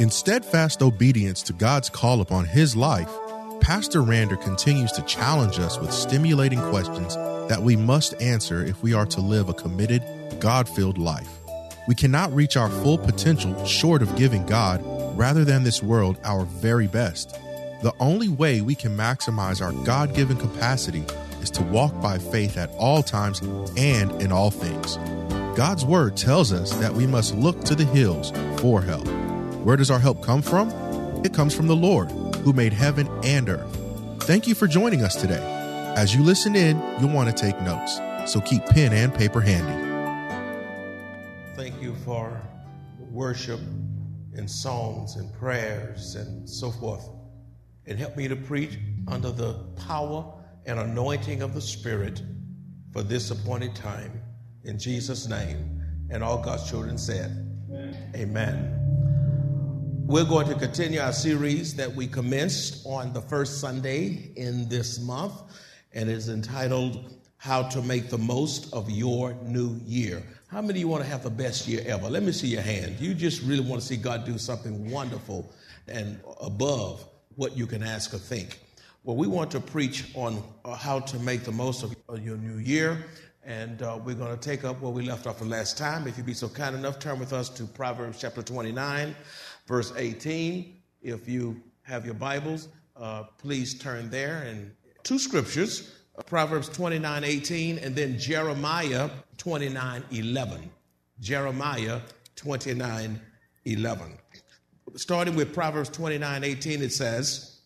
In steadfast obedience to God's call upon his life, Pastor Rander continues to challenge us with stimulating questions that we must answer if we are to live a committed, God-filled life. We cannot reach our full potential short of giving God, rather than this world, our very best. The only way we can maximize our God-given capacity is to walk by faith at all times and in all things. God's word tells us that we must look to the hills for help. Where does our help come from? It comes from the Lord, who made heaven and earth. Thank you for joining us today. As you listen in, you'll want to take notes, so keep pen and paper handy. Thank you for worship and songs and prayers and so forth. And help me to preach under the power and anointing of the Spirit for this appointed time. In Jesus' name. And all God's children said, amen. Amen. We're going to continue our series that we commenced on the first Sunday in this month, and is entitled, How to Make the Most of Your New Year. How many of you want to have the best year ever? Let me see your hand. You just really want to see God do something wonderful and above what you can ask or think. Well, we want to preach on how to make the most of your new year, and we're going to take up where we left off the last time. If you'd be so kind enough, turn with us to Proverbs chapter 29. Verse 18, if you have your Bibles, please turn there. And two scriptures, Proverbs 29:18, and then Jeremiah 29:11. Jeremiah 29:11. Starting with Proverbs 29:18, it says,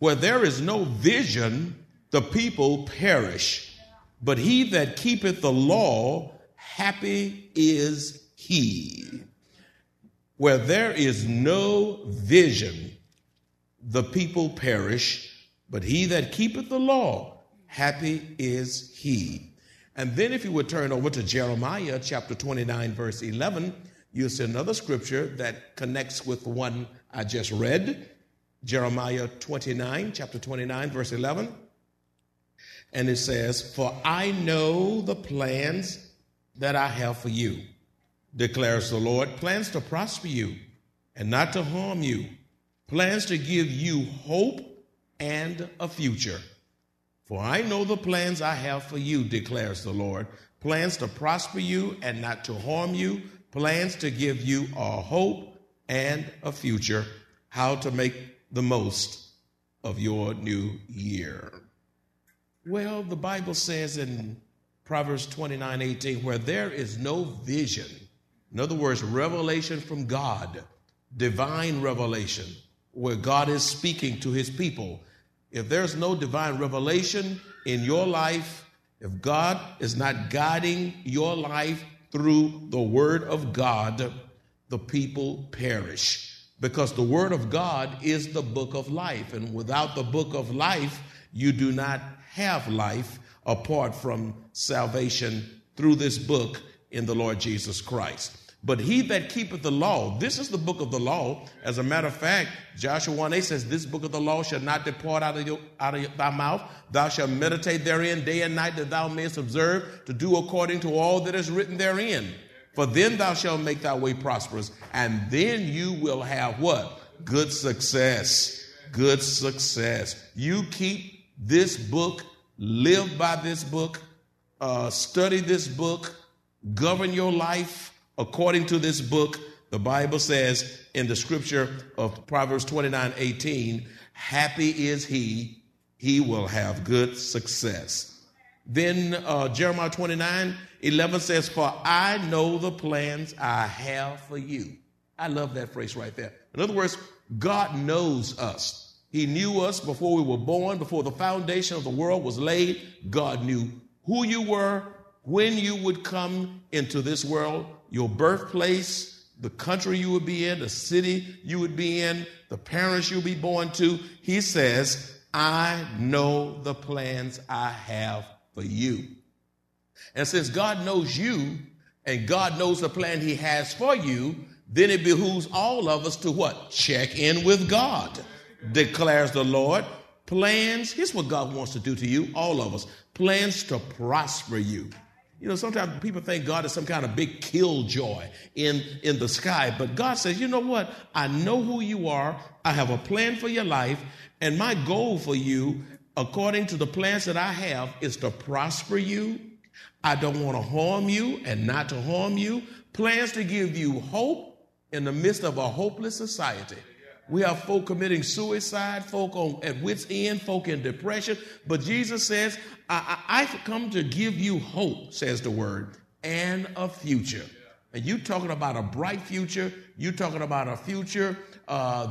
"Where there is no vision, the people perish. But he that keepeth the law, happy is he." Where there is no vision, the people perish, but he that keepeth the law, happy is he. And then if you would turn over to Jeremiah chapter 29, verse 11, you'll see another scripture that connects with the one I just read. Jeremiah 29, chapter 29, verse 11. And it says, "For I know the plans that I have for you, declares the Lord, plans to prosper you and not to harm you, plans to give you hope and a future. For I know the plans I have for you, declares the Lord, plans to prosper you and not to harm you, plans to give you a hope and a future." How to make the most of your new year. Well, the Bible says in Proverbs 29:18, where there is no vision, in other words, revelation from God, divine revelation, where God is speaking to his people. If there's no divine revelation in your life, if God is not guiding your life through the word of God, the people perish. Because the word of God is the book of life. And without the book of life, you do not have life apart from salvation through this book in the Lord Jesus Christ. But he that keepeth the law, this is the book of the law. As a matter of fact, Joshua 1:8 says, "This book of the law shall not depart out of thy mouth. Thou shalt meditate therein day and night, that thou mayest observe to do according to all that is written therein. For then thou shalt make thy way prosperous, and then you will have" what? Good success. Good success. You keep this book, live by this book, study this book, govern your life according to this book. The Bible says in the scripture of Proverbs 29:18, happy is he will have good success. Then Jeremiah 29:11 says, "For I know the plans I have for you." I love that phrase right there. In other words, God knows us. He knew us before we were born, before the foundation of the world was laid. God knew who you were when you would come into this world, your birthplace, the country you would be in, the city you would be in, the parents you'll be born to. He says, I know the plans I have for you. And since God knows you and God knows the plan he has for you, then it behooves all of us to what? Check in with God, declares the Lord. Plans, here's what God wants to do to you, all of us. Plans to prosper you. You know, sometimes people think God is some kind of big killjoy in the sky. But God says, you know what? I know who you are. I have a plan for your life. And my goal for you, according to the plans that I have, is to prosper you. I don't want to harm you and not to harm you. Plans to give you hope in the midst of a hopeless society. We have folk committing suicide, folk at wit's end, folk in depression. But Jesus says, I've come to give you hope, says the word, and a future. And you talking about a bright future. You talking about a future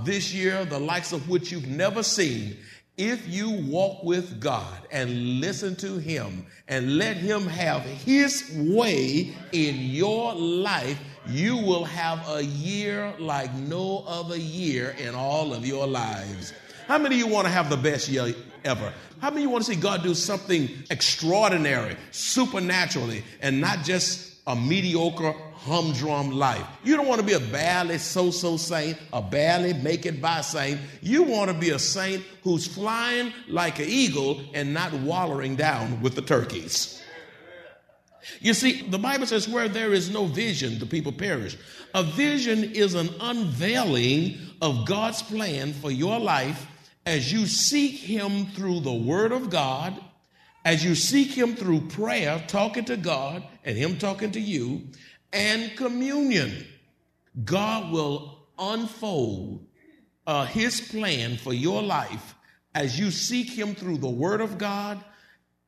this year, the likes of which you've never seen. If you walk with God and listen to him and let him have his way in your life, you will have a year like no other year in all of your lives. How many of you want to have the best year ever? How many of you want to see God do something extraordinary, supernaturally, and not just a mediocre, humdrum life? You don't want to be a barely so-so saint, a barely make-it-by saint. You want to be a saint who's flying like an eagle and not wallowing down with the turkeys. You see, the Bible says where there is no vision, the people perish. A vision is an unveiling of God's plan for your life as you seek him through the word of God, as you seek him through prayer, talking to God and him talking to you, and communion. God will unfold his plan for your life as you seek him through the word of God,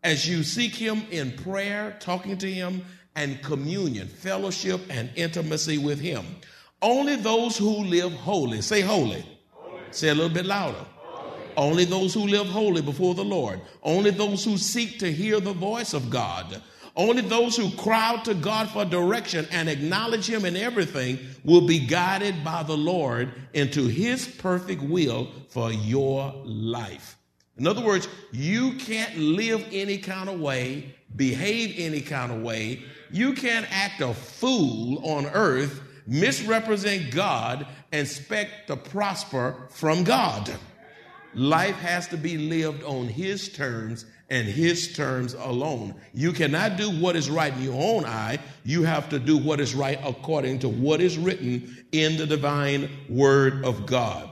as you seek him in prayer, talking to him, and communion, fellowship, and intimacy with him. Only those who live holy. Say holy. Holy. Say a little bit louder. Holy. Only those who live holy before the Lord. Only those who seek to hear the voice of God. Only those who cry out to God for direction and acknowledge him in everything will be guided by the Lord into his perfect will for your life. In other words, you can't live any kind of way, behave any kind of way. You can't act a fool on earth, misrepresent God, and expect to prosper from God. Life has to be lived on his terms and his terms alone. You cannot do what is right in your own eye. You have to do what is right according to what is written in the divine word of God.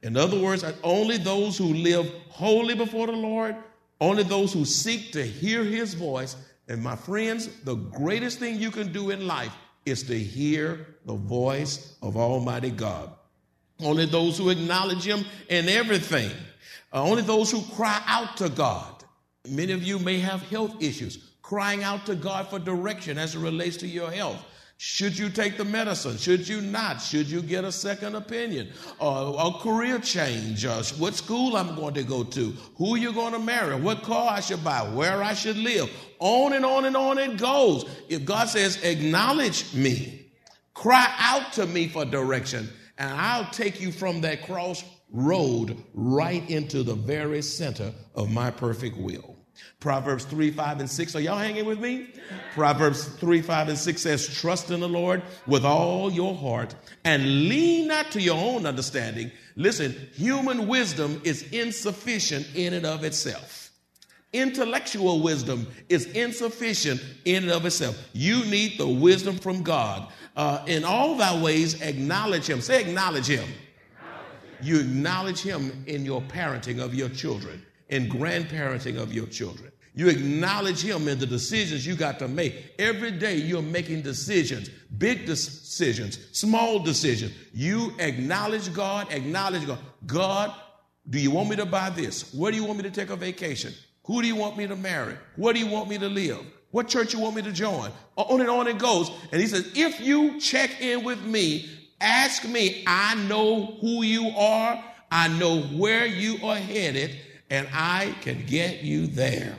In other words, only those who live holy before the Lord, only those who seek to hear his voice. And my friends, the greatest thing you can do in life is to hear the voice of Almighty God. Only those who acknowledge him in everything. Only those who cry out to God. Many of you may have health issues, crying out to God for direction as it relates to your health. Should you take the medicine? Should you not? Should you get a second opinion? A career change? What school I'm going to go to? Who you're going to marry? What car I should buy? Where I should live? On and on and on it goes. If God says, acknowledge me, cry out to me for direction, and I'll take you from that crossroad right into the very center of my perfect will. Proverbs 3, 5, and 6. Are y'all hanging with me? Proverbs 3, 5, and 6 says, trust in the Lord with all your heart and lean not to your own understanding. Listen, human wisdom is insufficient in and of itself. Intellectual wisdom is insufficient in and of itself. You need the wisdom from God. In all thy ways, acknowledge him. Say acknowledge him. Acknowledge him. You acknowledge him in your parenting of your children, in grandparenting of your children. You acknowledge him in the decisions you got to make. Every day you're making decisions, big decisions, small decisions. You acknowledge God, God, do you want me to buy this? Where do you want me to take a vacation? Who do you want me to marry? Where do you want me to live? What church you want me to join? On it goes. And he says, if you check in with me, ask me, I know who you are. I know where you are headed. And I can get you there.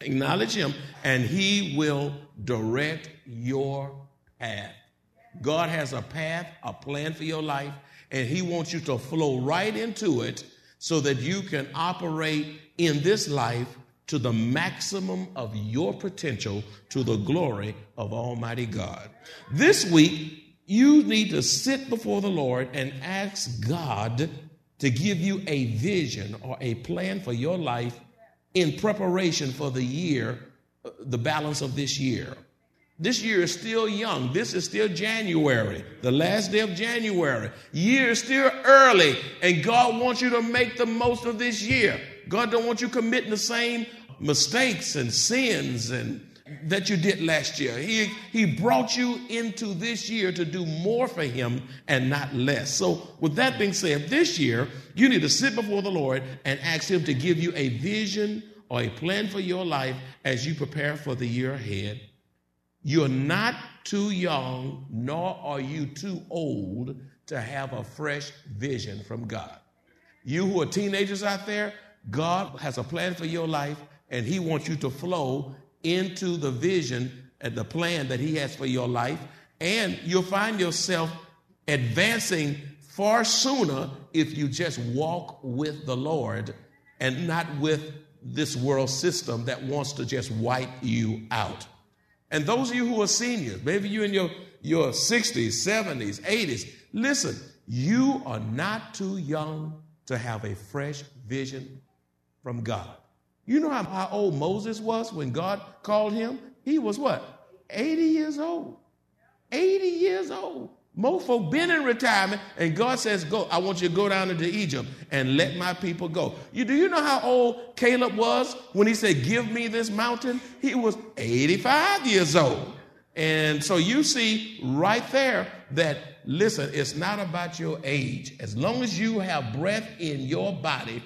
Acknowledge him, and he will direct your path. God has a path, a plan for your life, and he wants you to flow right into it so that you can operate in this life to the maximum of your potential, to the glory of Almighty God. This week, you need to sit before the Lord and ask God to give you a vision or a plan for your life in preparation for the year, the balance of this year. This year is still young. This is still January, the last day of January. Year is still early, and God wants you to make the most of this year. God don't want you committing the same mistakes and sins and that you did last year. He brought you into this year to do more for him and not less. So with that being said, this year, you need to sit before the Lord and ask him to give you a vision or a plan for your life as you prepare for the year ahead. You're not too young, nor are you too old to have a fresh vision from God. You who are teenagers out there, God has a plan for your life, and he wants you to flow into the vision and the plan that he has for your life. And you'll find yourself advancing far sooner if you just walk with the Lord and not with this world system that wants to just wipe you out. And those of you who are seniors, maybe you're in your 60s, 70s, 80s, listen, you are not too young to have a fresh vision from God. You know how old Moses was when God called him? He was what? 80 years old. 80 years old. Most folk been in retirement, and God says, go, I want you to go down into Egypt and let my people go. Do you know how old Caleb was when he said, give me this mountain? He was 85 years old. And so you see right there that, listen, it's not about your age. As long as you have breath in your body,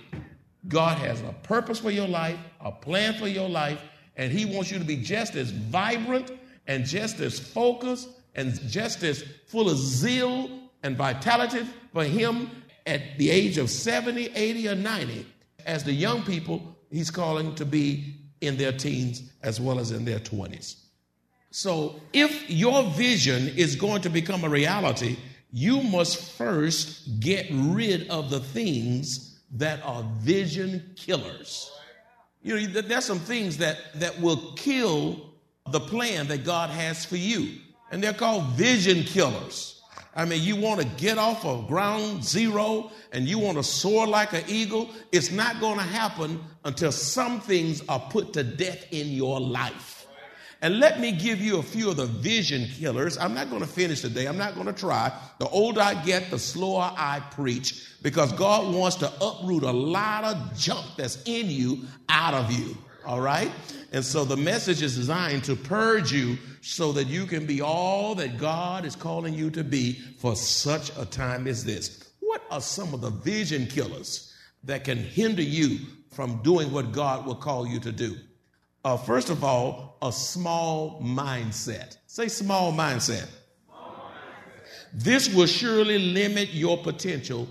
God has a purpose for your life, a plan for your life, and he wants you to be just as vibrant and just as focused and just as full of zeal and vitality for him at the age of 70, 80, or 90, as the young people he's calling to be in their teens as well as in their 20s. So if your vision is going to become a reality, you must first get rid of the things that are vision killers. You know, there's some things that will kill the plan that God has for you. And they're called vision killers. I mean, you want to get off of ground zero and you want to soar like an eagle. It's not going to happen until some things are put to death in your life. And let me give you a few of the vision killers. I'm not going to finish today. I'm not going to try. The older I get, the slower I preach, because God wants to uproot a lot of junk that's in you out of you. All right? And so the message is designed to purge you so that you can be all that God is calling you to be for such a time as this. What are some of the vision killers that can hinder you from doing what God will call you to do? First of all, a small mindset. Say small mindset. Small mindset. This will surely limit your potential,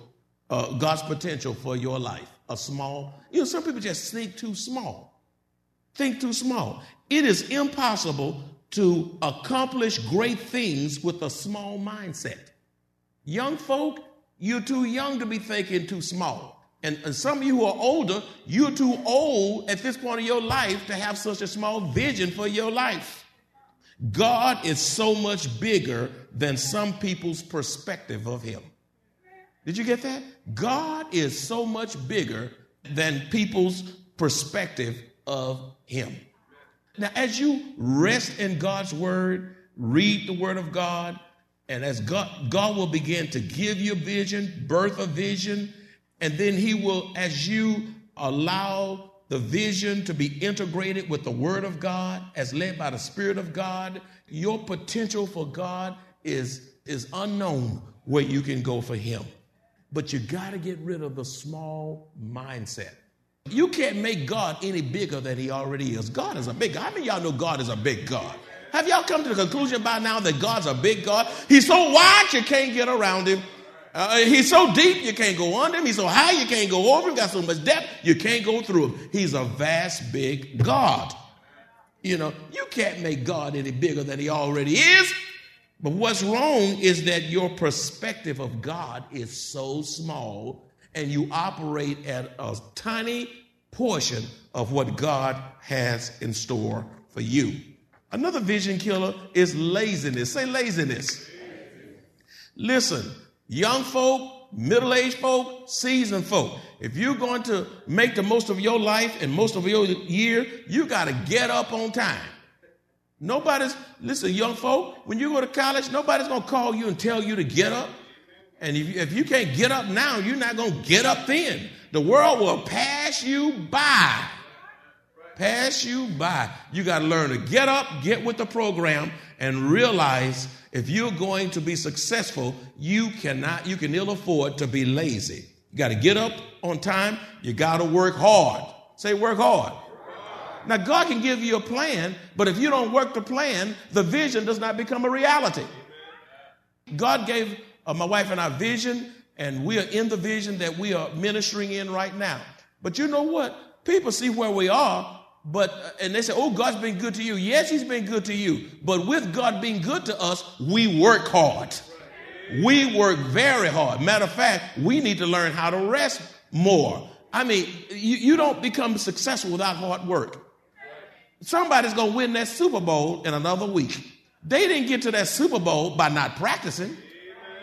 God's potential for your life. Some people just think too small. Think too small. It is impossible to accomplish great things with a small mindset. Young folk, you're too young to be thinking too small. And some of you who are older, you're too old at this point in your life to have such a small vision for your life. God is so much bigger than some people's perspective of him. Did you get that? God is so much bigger than people's perspective of him. Now, as you rest in God's word, read the word of God, and as God will begin to give you vision, birth a vision, and then he will, as you allow the vision to be integrated with the word of God, as led by the Spirit of God, your potential for God is unknown where you can go for him. But you got to get rid of the small mindset. You can't make God any bigger than he already is. God is a big God. How many of y'all know God is a big God? Have y'all come to the conclusion by now that God's a big God? He's so wide you can't get around him. He's so deep you can't go under him. He's so high you can't go over him. Got so much depth you can't go through him. He's a vast, big God. You know, you can't make God any bigger than he already is. But what's wrong is that your perspective of God is so small and you operate at a tiny portion of what God has in store for you. Another vision killer is laziness. Say laziness. Listen, young folk, middle-aged folk, seasoned folk, if you're going to make the most of your life and most of your year, you got to get up on time. Listen, young folk, when you go to college, nobody's going to call you and tell you to get up. And if you can't get up now, you're not going to get up then. The world will pass you by. Pass you by. You got to learn to get up, get with the program, and realize if you're going to be successful, you can ill afford to be lazy. You got to get up on time. You got to work hard. Say work hard. Now, God can give you a plan, but if you don't work the plan, the vision does not become a reality. God gave my wife and I vision, and we are in the vision that we are ministering in right now. But you know what? People see where we are, and they say, oh, God's been good to you. Yes, he's been good to you. But with God being good to us, we work hard. We work very hard. Matter of fact, we need to learn how to rest more. I mean, you don't become successful without hard work. Somebody's going to win that Super Bowl in another week. They didn't get to that Super Bowl by not practicing.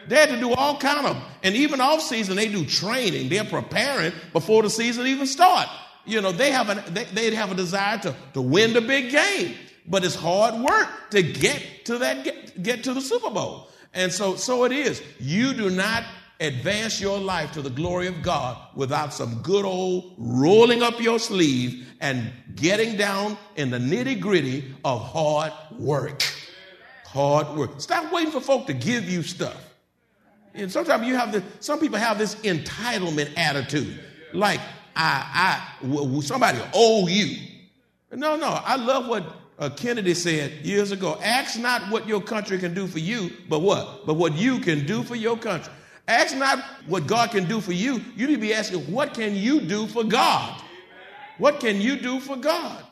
They had to do all kind of, and even off season, they do training. They're preparing before the season even starts. You know, they have a desire to win the big game, but it's hard work to get to the Super Bowl. And so it is. You do not advance your life to the glory of God without some good old rolling up your sleeve and getting down in the nitty gritty of hard work. Hard work. Stop waiting for folk to give you stuff. And sometimes some people have this entitlement attitude. Like, somebody owe you. No, I love what Kennedy said years ago. Ask not what your country can do for you, but what you can do for your country. Ask not what God can do for you. You need to be asking, what can you do for God? What can you do for God?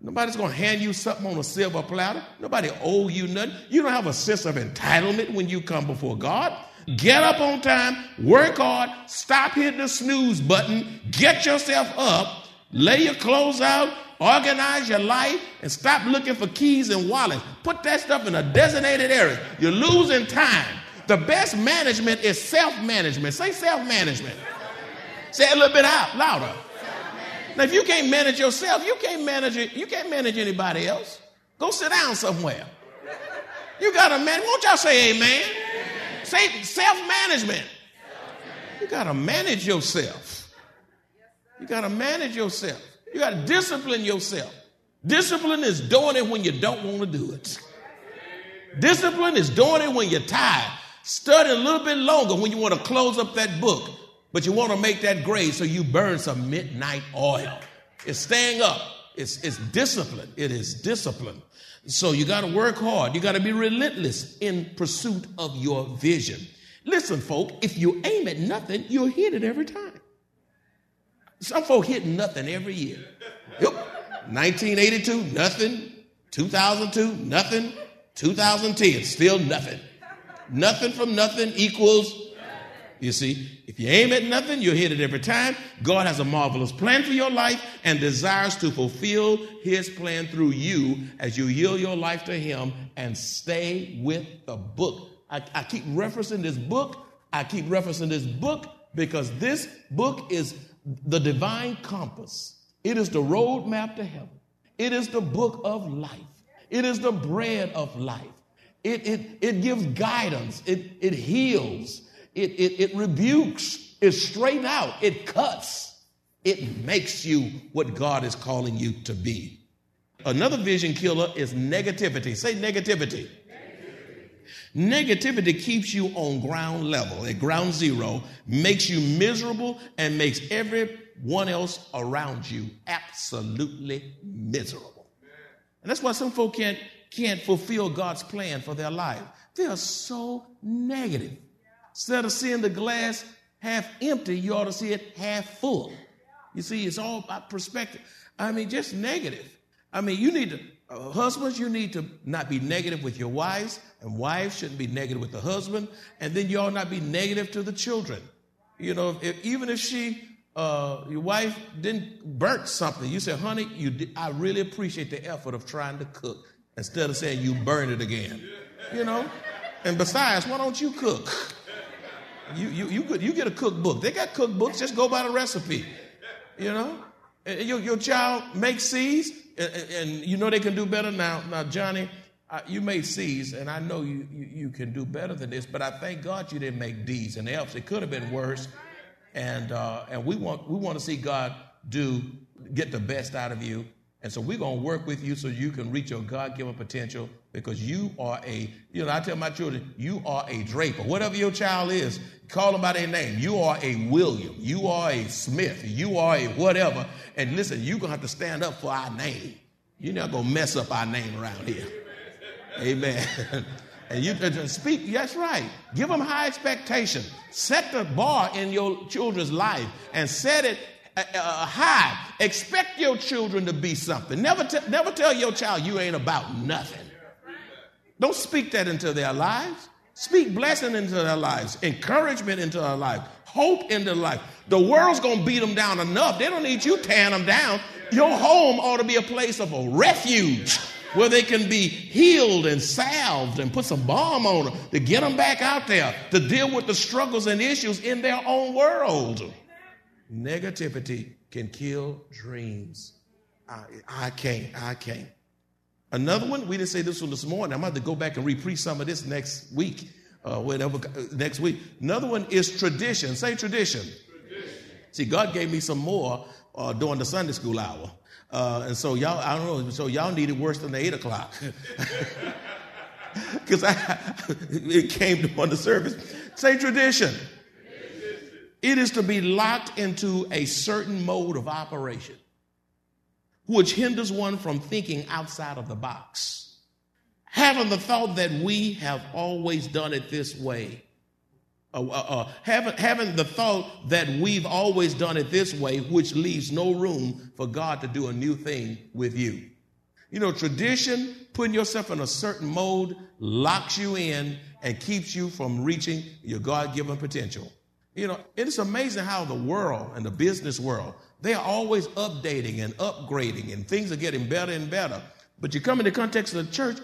Nobody's going to hand you something on a silver platter. Nobody owe you nothing. You don't have a sense of entitlement when you come before God. Get up on time, work hard, stop hitting the snooze button, get yourself up, lay your clothes out, organize your life, and stop looking for keys and wallets. Put that stuff in a designated area. You're losing time. The best management is self-management. Say self-management. Say it a little bit out louder. Now, if you can't manage yourself, you can't manage it. You can't manage anybody else. Go sit down somewhere. You got to manage. Won't y'all say amen? Say self-management. You got to manage yourself. You got to manage yourself. You got to discipline yourself. Discipline is doing it when you don't want to do it. Discipline is doing it when you're tired. Study a little bit longer when you want to close up that book, but you want to make that grade, so you burn some midnight oil. It's staying up. It's discipline. It is discipline. So you got to work hard. You got to be relentless in pursuit of your vision. Listen, folk, if you aim at nothing, you'll hit it every time. Some folk hit nothing every year. Yep. 1982, nothing. 2002, nothing. 2010, still nothing. Nothing from nothing equals, you see, if you aim at nothing, you'll hit it every time. God has a marvelous plan for your life and desires to fulfill his plan through you as you yield your life to him and stay with the book. I keep referencing this book. I keep referencing this book because this book is the divine compass. It is the roadmap to heaven. It is the book of life. It is the bread of life. It gives guidance. It heals. It rebukes. It straight out. It cuts. It makes you what God is calling you to be. Another vision killer is negativity. Say negativity. Negativity keeps you on ground level, at ground zero, makes you miserable, and makes everyone else around you absolutely miserable. And that's why some folk can't fulfill God's plan for their life. They are so negative. Instead of seeing the glass half empty, you ought to see it half full. You see, it's all about perspective. I mean, just negative. I mean, you need to Husbands, you need to not be negative with your wives, and wives shouldn't be negative with the husband, and then you all not be negative to the children. You know, even if she, your wife didn't burnt something, you say, honey, I really appreciate the effort of trying to cook, instead of saying you burn it again, you know? And besides, why don't you cook? You get a cookbook. They got cookbooks, just go by the recipe, you know? And your child makes seeds, and you know they can do better now. Now, Johnny, you made C's, and I know you can do better than this, but I thank God you didn't make D's and F's. It could have been worse, and we want to see God get the best out of you, and so we're going to work with you so you can reach your God-given potential, because you are I tell my children, you are a Draper. Whatever your child is, call them by their name. You are a William. You are a Smith. You are a whatever. And listen, you're going to have to stand up for our name. You're not going to mess up our name around here. Amen. And you speak, that's right. Give them high expectation. Set the bar in your children's life and set it high. Expect your children to be something. Never tell your child you ain't about nothing. Don't speak that into their lives. Speak blessing into their lives, encouragement into their life, hope into their life. The world's going to beat them down enough. They don't need you tearing them down. Your home ought to be a place of a refuge where they can be healed and salved and put some balm on them to get them back out there to deal with the struggles and issues in their own world. Negativity can kill dreams. I can't. Another one, we didn't say this one this morning. I'm going to have to go back and repreach some of this next week. Another one is tradition. Say tradition. See, God gave me some more during the Sunday school hour. And so y'all, I don't know, so y'all need it worse than the 8 o'clock. Because it came during the service. Say tradition. It is to be locked into a certain mode of operation, which hinders one from thinking outside of the box. Having the thought that we have always done it this way, having the thought that we've always done it this way, which leaves no room for God to do a new thing with you. You know, tradition, putting yourself in a certain mode, locks you in and keeps you from reaching your God-given potential. You know, it's amazing how the world and the business world, they are always updating and upgrading, and things are getting better and better. But you come in the context of the church,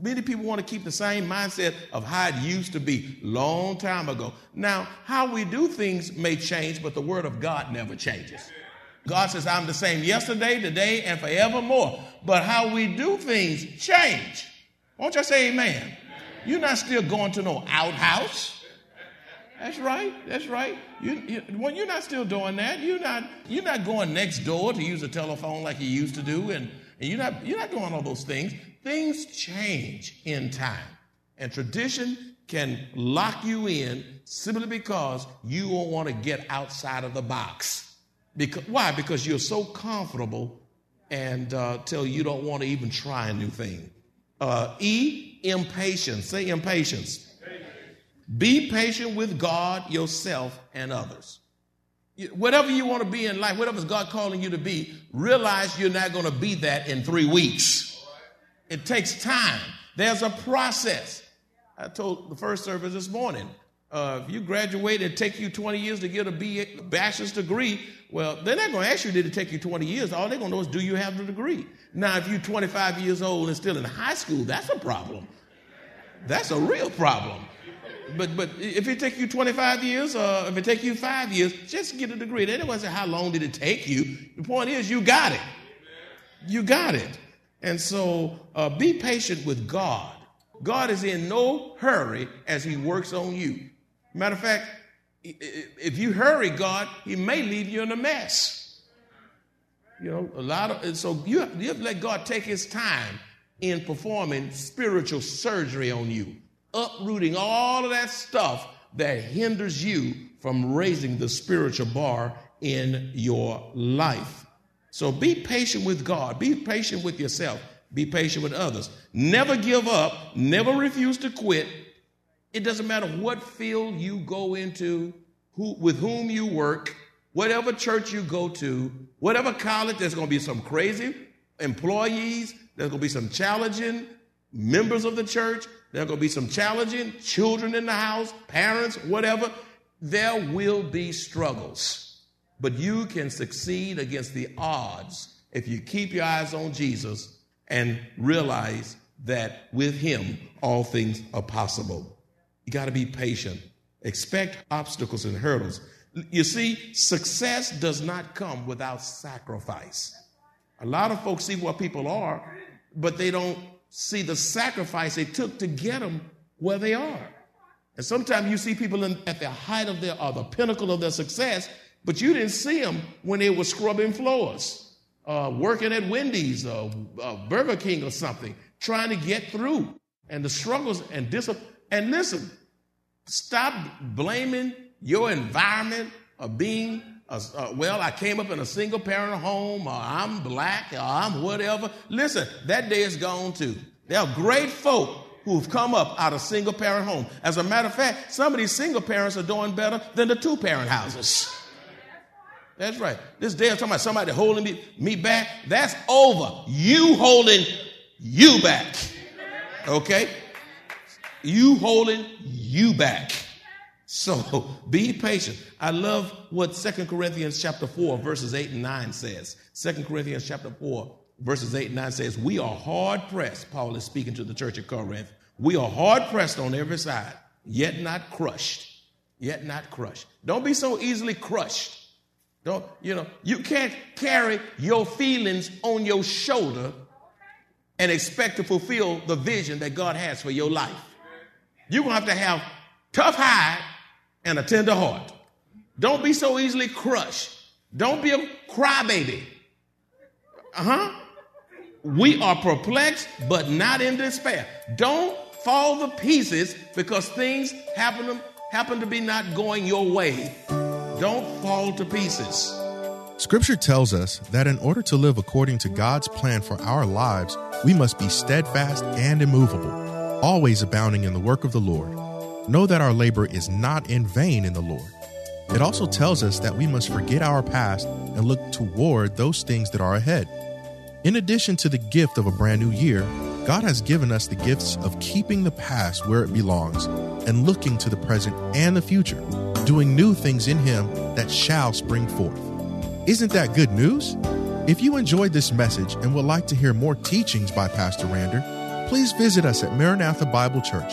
many people want to keep the same mindset of how it used to be long time ago. Now, how we do things may change, but the word of God never changes. God says, I'm the same yesterday, today, and forevermore. But how we do things change. Won't you say amen? You're not still going to no outhouse. That's right. When you're not still doing that, you're not going next door to use a telephone like you used to do, and you're not doing all those things. Things change in time, and tradition can lock you in simply because you don't want to get outside of the box. Why? Because you're so comfortable, and till you don't want to even try a new thing. Impatience. Say impatience. Be patient with God, yourself, and others. Whatever you want to be in life, whatever's God calling you to be, realize you're not going to be that in 3 weeks. It takes time. There's a process. I told the first service this morning, if you graduate and it take you 20 years to get a bachelor's degree, well, they're not going to ask you, did it take you 20 years? All they're going to know is, do you have the degree? Now, if you're 25 years old and still in high school, that's a problem. That's a real problem. But if it take you 25 years or if it take you 5 years, just get a degree. They don't want to say how long did it take you. The point is you got it. You got it. And so be patient with God. God is in no hurry as he works on you. Matter of fact, if you hurry God, he may leave you in a mess. You know, so you have to let God take his time in performing spiritual surgery on you, uprooting all of that stuff that hinders you from raising the spiritual bar in your life. So be patient with God. Be patient with yourself. Be patient with others. Never give up. Never refuse to quit. It doesn't matter what field you go into, with whom you work, whatever church you go to, whatever college, there's going to be some crazy employees There's going to be some challenging members of the church. There's going to be some challenging children in the house, parents, whatever. There will be struggles. But you can succeed against the odds if you keep your eyes on Jesus and realize that with him, all things are possible. You got to be patient. Expect obstacles and hurdles. You see, success does not come without sacrifice. A lot of folks see where people are, but they don't see the sacrifice it took to get them where they are. And sometimes you see people at the height of the pinnacle of their success, but you didn't see them when they were scrubbing floors, working at Wendy's or Burger King or something, trying to get through, and the struggles and discipline. And listen, stop blaming your environment of being, I came up in a single-parent home, or I'm black, or I'm whatever. Listen, that day is gone too. There are great folk who've come up out of single-parent home. As a matter of fact, some of these single parents are doing better than the two-parent houses. That's right. This day I'm talking about somebody holding me back. That's over. You holding you back. Okay? You holding you back. So be patient. I love what 2 Corinthians chapter 4, verses 8 and 9 says. 2 Corinthians chapter 4, verses 8 and 9 says, we are hard pressed. Paul is speaking to the church at Corinth. We are hard pressed on every side, yet not crushed. Yet not crushed. Don't be so easily crushed. Don't, you can't carry your feelings on your shoulder and expect to fulfill the vision that God has for your life. You're going to have tough hide and a tender heart. Don't be so easily crushed. Don't be a crybaby. We are perplexed, but not in despair. Don't fall to pieces because things happen to be not going your way. Don't fall to pieces. Scripture tells us that in order to live according to God's plan for our lives, we must be steadfast and immovable, always abounding in the work of the Lord. Know that our labor is not in vain in the Lord. It also tells us that we must forget our past and look toward those things that are ahead. In addition to the gift of a brand new year, God has given us the gifts of keeping the past where it belongs and looking to the present and the future, doing new things in Him that shall spring forth. Isn't that good news? If you enjoyed this message and would like to hear more teachings by Pastor Rander, please visit us at Maranatha Bible Church,